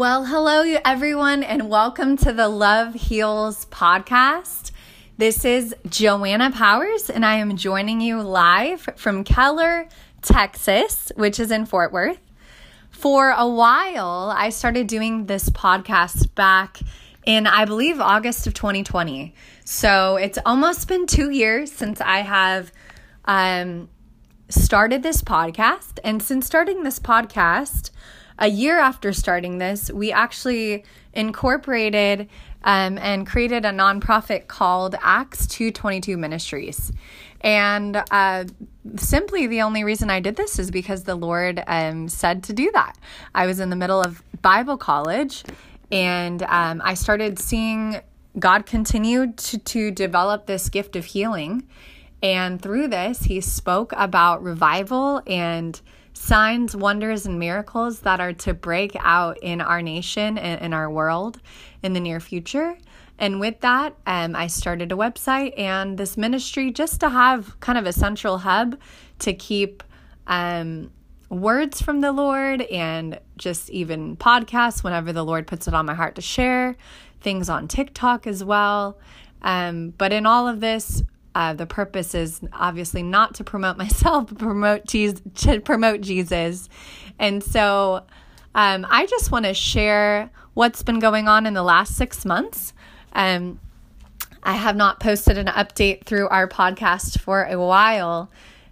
Well, hello everyone, and welcome to the Love Heals podcast. This is Joanna Powers, and I am joining you live from Keller, Texas, which is in Fort Worth. For a while, I started doing this podcast back in, I believe, August of 2020. So it's almost been 2 years since I have started this podcast. And since starting this podcast, a year after starting this, we actually incorporated and created a nonprofit called Acts 222 Ministries. And simply the only reason I did this is because the Lord said to do that. I was in the middle of Bible college, and I started seeing God continue to develop this gift of healing. And through this, He spoke about revival and signs, wonders, and miracles that are to break out in our nation and in our world in the near future. And with that, I started a website and this ministry just to have kind of a central hub to keep words from the Lord and just even podcasts whenever the Lord puts it on my heart to share, things on TikTok as well. But in all of this, the purpose is obviously not to promote myself, but to promote Jesus. And so I just want to share what's been going on in the last 6 months. I have not posted an update through our podcast for a while,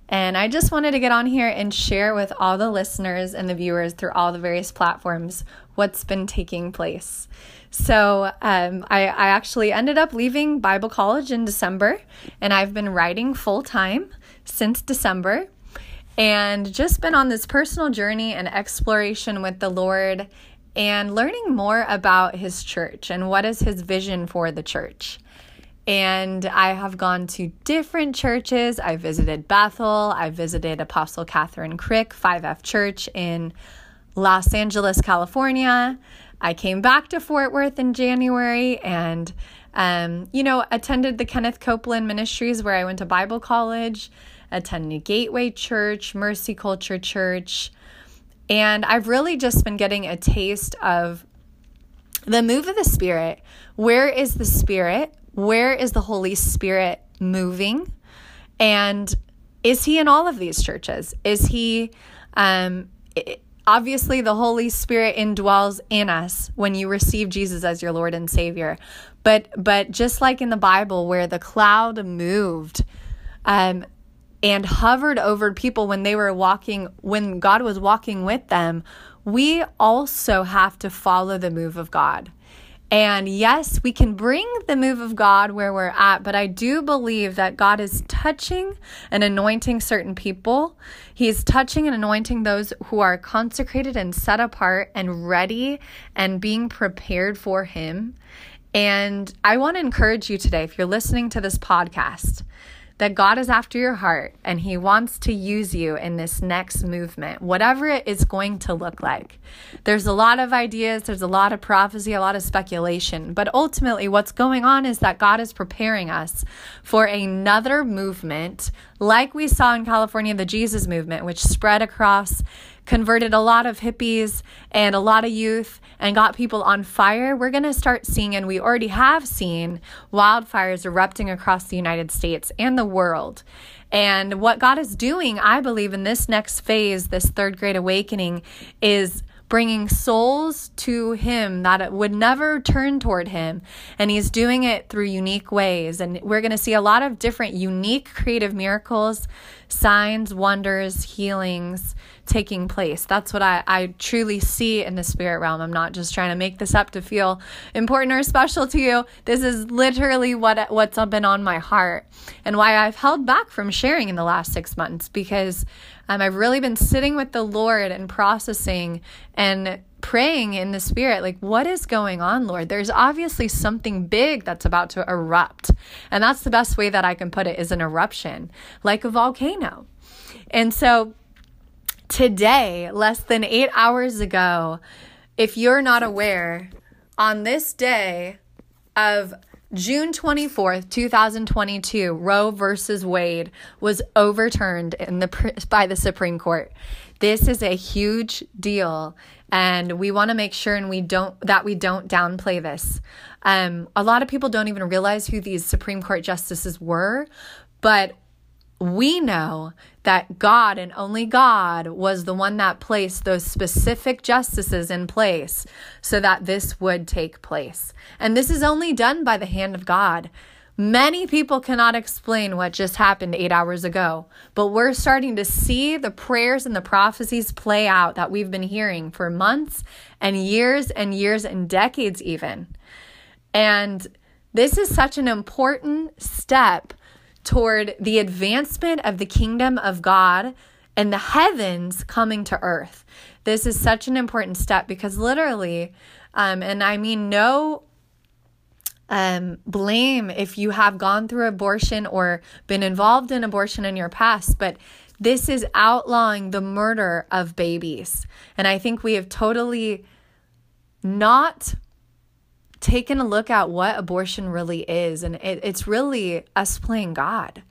and I just wanted to get on here and share with all the listeners and the viewers through all the various platforms what's been taking place. So I actually ended up leaving Bible college in December, and I've been writing full-time since December and just been on this personal journey and exploration with the Lord and learning more about His church and what is His vision for the church. And I have gone to different churches. I visited Bethel. I visited Apostle Catherine Crick, 5F Church in Los Angeles, California. I came back to Fort Worth in January and, attended the Kenneth Copeland Ministries where I went to Bible college, attended Gateway Church, Mercy Culture Church. And I've really just been getting a taste of the move of the Spirit. Where is the Spirit? Where is the Holy Spirit moving? And is He in all of these churches? Is He, obviously the Holy Spirit indwells in us when you receive Jesus as your Lord and Savior. But just like in the Bible where the cloud moved and hovered over people when God was walking with them, we also have to follow the move of God. And yes, we can bring the move of God where we're at, but I do believe that God is touching and anointing certain people. He is touching and anointing those who are consecrated and set apart and ready and being prepared for Him. And I want to encourage you today, if you're listening to this podcast, that God is after your heart and He wants to use you in this next movement, whatever it is going to look like. There's a lot of ideas, there's a lot of prophecy, a lot of speculation, but ultimately what's going on is that God is preparing us for another movement like we saw in California, the Jesus movement, which spread across, converted a lot of hippies and a lot of youth and got people on fire. We're going to start seeing, and we already have seen, wildfires erupting across the United States and the world. And what God is doing, I believe, in this next phase, this third great awakening, is bringing souls to Him that would never turn toward Him. And He's doing it through unique ways. And we're going to see a lot of different unique creative miracles, signs, wonders, healings taking place. That's what I truly see in the spirit realm. I'm not just trying to make this up to feel important or special to you. This is literally what's been on my heart and why I've held back from sharing in the last 6 months, because I've really been sitting with the Lord and processing and praying in the spirit, like, what is going on, Lord? There's obviously something big that's about to erupt. And that's the best way that I can put it, is an eruption, like a volcano. And so today, less than 8 hours ago, if you're not aware, on this day of June 24th, 2022, Roe versus Wade was overturned by the Supreme Court. This is a huge deal, and we want to make sure and we don't downplay this. A lot of people don't even realize who these Supreme Court justices were, but we know that God and only God was the one that placed those specific justices in place so that this would take place. And this is only done by the hand of God. Many people cannot explain what just happened 8 hours ago, but we're starting to see the prayers and the prophecies play out that we've been hearing for months and years and decades even. And this is such an important step toward the advancement of the kingdom of God and the heavens coming to earth. This is such an important step because literally, and I mean no blame if you have gone through abortion or been involved in abortion in your past, but this is outlawing the murder of babies. And I think we have totally not taken a look at what abortion really is, and it's really us playing God.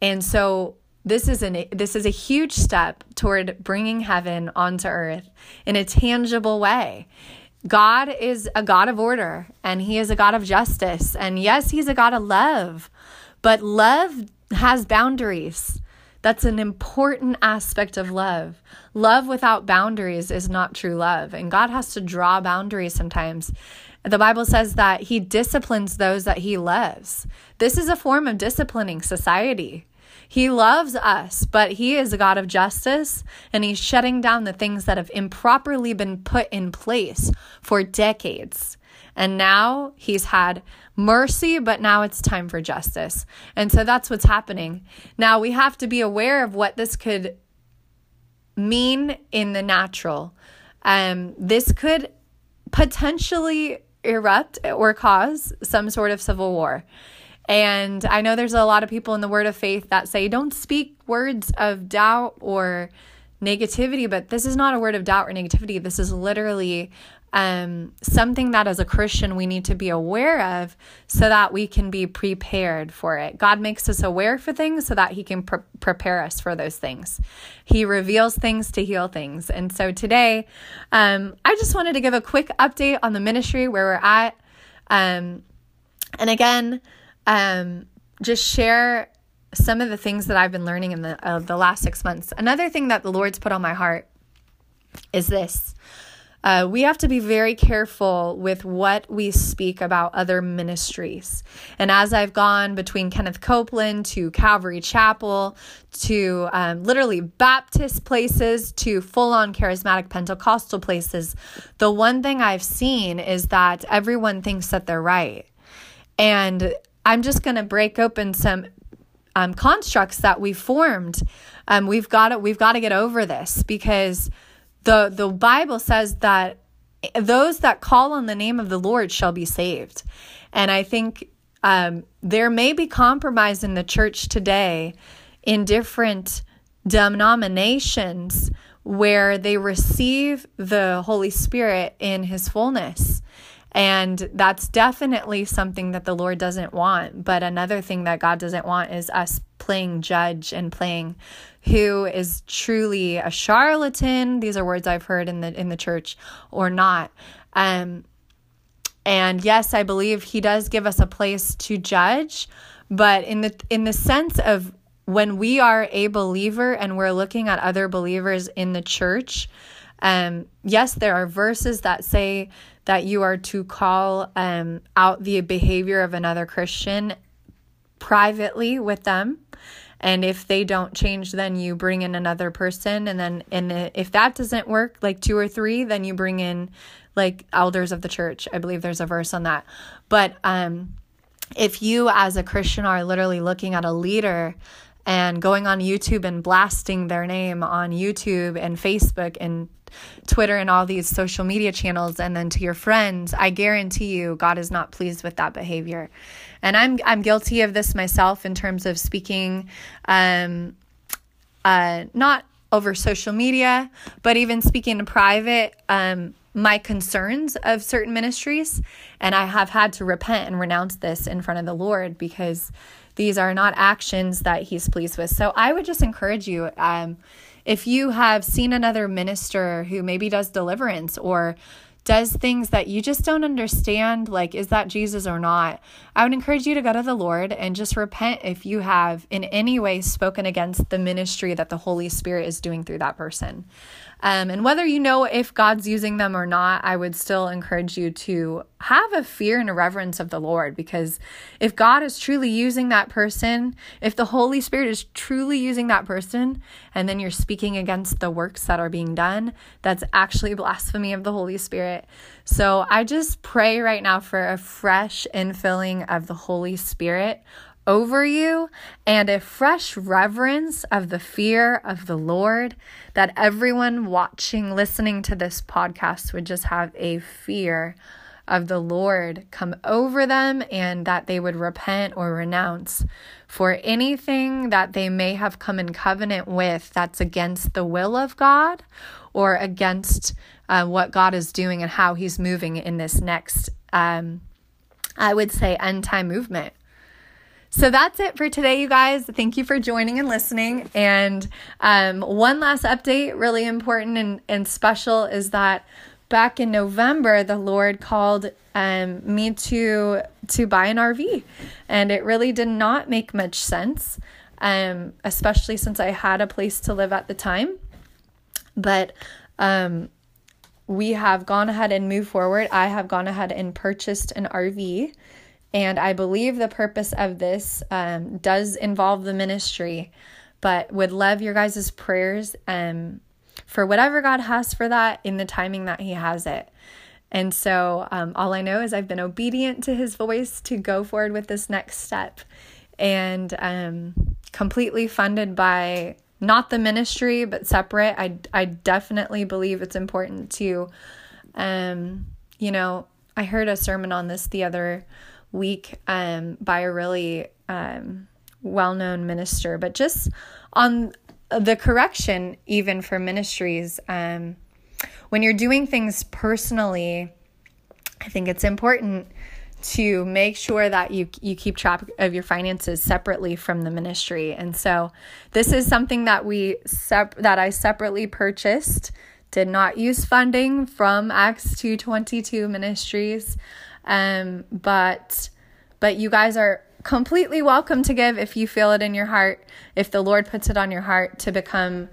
And so this is a huge step toward bringing heaven onto earth in a tangible way. God is a God of order, and He is a God of justice, and yes, He's a God of love, but love has boundaries. That's an important aspect of love. Love without boundaries is not true love, and God has to draw boundaries sometimes. The Bible says that He disciplines those that He loves. This is a form of disciplining society. He loves us, but He is a God of justice, and He's shutting down the things that have improperly been put in place for decades. And now He's had mercy, but now it's time for justice. And so that's what's happening. Now we have to be aware of what this could mean in the natural. This could potentially erupt or cause some sort of civil war. And I know there's a lot of people in the Word of Faith that say, don't speak words of doubt or negativity, but this is not a word of doubt or negativity. This is literally something that as a Christian we need to be aware of so that we can be prepared for it. God makes us aware for things so that He can prepare us for those things. He reveals things to heal things. And so today, I just wanted to give a quick update on the ministry, where we're at. And again, just share some of the things that I've been learning in the last 6 months. Another thing that the Lord's put on my heart is this. We have to be very careful with what we speak about other ministries. And as I've gone between Kenneth Copeland to Calvary Chapel to literally Baptist places to full-on charismatic Pentecostal places, the one thing I've seen is that everyone thinks that they're right. And I'm just going to break open some constructs that we formed. We've got to get over this, because the Bible says that those that call on the name of the Lord shall be saved. And I think there may be compromise in the church today in different denominations where they receive the Holy Spirit in His fullness. And that's definitely something that the Lord doesn't want. But another thing that God doesn't want is us playing judge and playing who is truly a charlatan. These are words I've heard in the church, or not. And yes, I believe He does give us a place to judge, but in the sense of when we are a believer and we're looking at other believers in the church, yes, there are verses that say that you are to call out the behavior of another Christian privately with them. And if they don't change, then you bring in another person. And then if that doesn't work, like 2 or 3, then you bring in like elders of the church. I believe there's a verse on that. But if you as a Christian are literally looking at a leader and going on YouTube and blasting their name on YouTube and Facebook and Twitter and all these social media channels, and then to your friends, I guarantee you God is not pleased with that behavior. And I'm guilty of this myself in terms of speaking, not over social media, but even speaking in private, my concerns of certain ministries. And I have had to repent and renounce this in front of the Lord, because these are not actions that He's pleased with. So I would just encourage you, If you have seen another minister who maybe does deliverance or does things that you just don't understand, like, is that Jesus or not? I would encourage you to go to the Lord and just repent if you have in any way spoken against the ministry that the Holy Spirit is doing through that person. And whether you know if God's using them or not, I would still encourage you to have a fear and a reverence of the Lord, because if God is truly using that person, if the Holy Spirit is truly using that person, and then you're speaking against the works that are being done, that's actually blasphemy of the Holy Spirit. So I just pray right now for a fresh infilling of the Holy Spirit over you and a fresh reverence of the fear of the Lord, that everyone watching, listening to this podcast would just have a fear of the Lord come over them, and that they would repent or renounce for anything that they may have come in covenant with that's against the will of God or against what God is doing and how he's moving in this next, I would say, end time movement. So that's it for today, you guys. Thank you for joining and listening. And one last update, really important and special, is that back in November, the Lord called me to buy an RV. And it really did not make much sense, especially since I had a place to live at the time. But we have gone ahead and moved forward. I have gone ahead and purchased an RV. And I believe the purpose of this does involve the ministry, but would love your guys' prayers for whatever God has for that in the timing that he has it. And so all I know is I've been obedient to his voice to go forward with this next step, and completely funded by not the ministry, but separate. I definitely believe it's important to, I heard a sermon on this the other week by a really well-known minister, but just on the correction even for ministries. When you're doing things personally, I think it's important to make sure that you keep track of your finances separately from the ministry. And so this is something that I separately purchased, did not use funding from Acts 222 Ministries. But you guys are completely welcome to give if you feel it in your heart, if the Lord puts it on your heart to become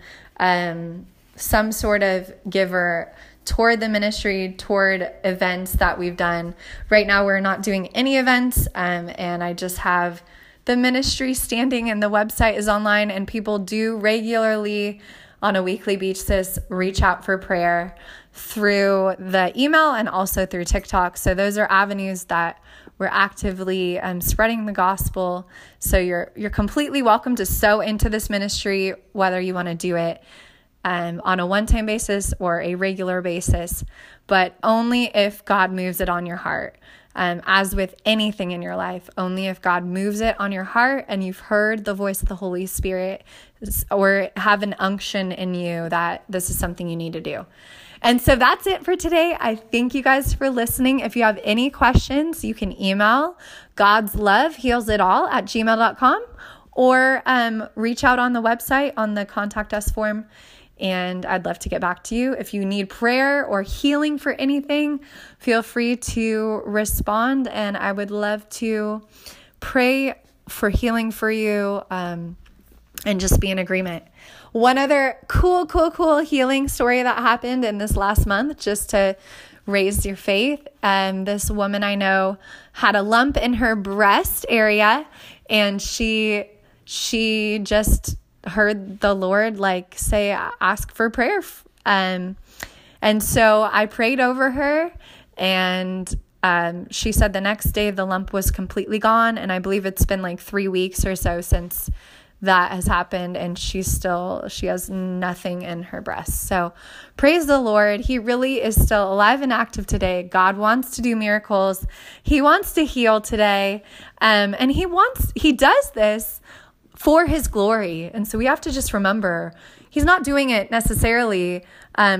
some sort of giver toward the ministry, toward events that we've done. Right now we're not doing any events, and I just have the ministry standing, and the website is online, and people do regularly on a weekly basis reach out for prayer through the email and also through TikTok. So those are avenues that we're actively spreading the gospel. So you're completely welcome to sow into this ministry, whether you want to do it on a one-time basis or a regular basis, but only if God moves it on your heart. As with anything in your life, only if God moves it on your heart and you've heard the voice of the Holy Spirit or have an unction in you that this is something you need to do. And so that's it for today. I thank you guys for listening. If you have any questions, you can email godslovehealsitall@gmail.com or reach out on the website on the contact us form. And I'd love to get back to you. If you need prayer or healing for anything, feel free to respond. And I would love to pray for healing for you and just be in agreement. One other cool healing story that happened in this last month, just to raise your faith. This woman I know had a lump in her breast area, and she just heard the Lord say, ask for prayer. And so I prayed over her, and she said the next day the lump was completely gone. And I believe it's been 3 weeks or so since that has happened, and she has nothing in her breast. So praise the Lord. He really is still alive and active today. God wants to do miracles. He wants to heal today. And he does this for his glory. And so we have to just remember, he's not doing it necessarily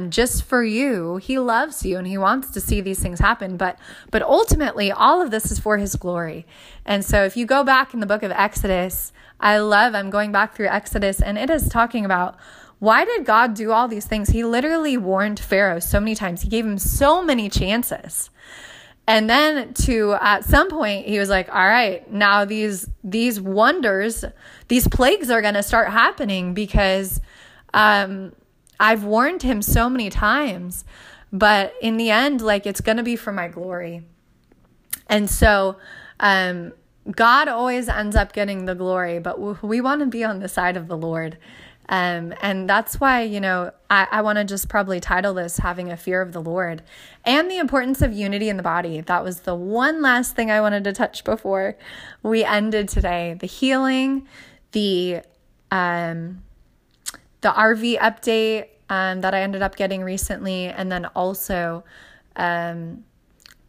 just for you. He loves you and he wants to see these things happen. But ultimately, all of this is for his glory. And so if you go back in the book of Exodus, I'm going back through Exodus, and it is talking about Why did God do all these things? He literally warned Pharaoh so many times. He gave him so many chances. And then at some point, he was like, all right, now these wonders, these plagues are going to start happening because I've warned him so many times. But in the end, it's going to be for my glory. And so God always ends up getting the glory, but we want to be on the side of the Lord. And that's why, I want to just probably title this Having a Fear of the Lord and the importance of unity in the body. That was the one last thing I wanted to touch before we ended today. The healing, the RV update, that I ended up getting recently. And then also,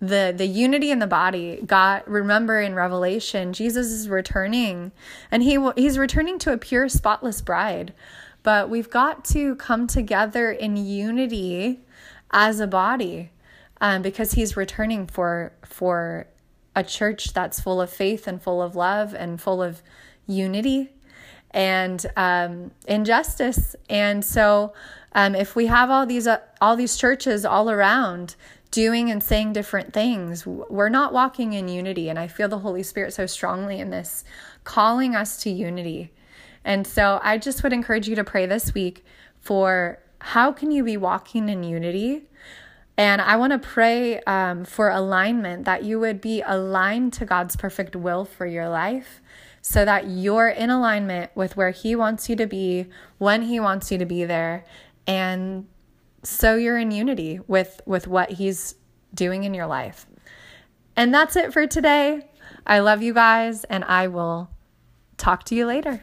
the unity in the body. God, remember in Revelation, Jesus is returning, and he's returning to a pure, spotless bride. But we've got to come together in unity as a body, because he's returning for a church that's full of faith and full of love and full of unity and injustice. And so, if we have all these churches all around doing and saying different things, we're not walking in unity. And I feel the Holy Spirit so strongly in this, calling us to unity. And so I just would encourage you to pray this week for how can you be walking in unity? And I want to pray for alignment, that you would be aligned to God's perfect will for your life, so that you're in alignment with where he wants you to be, when he wants you to be there. And so you're in unity with what he's doing in your life. And that's it for today. I love you guys, and I will talk to you later.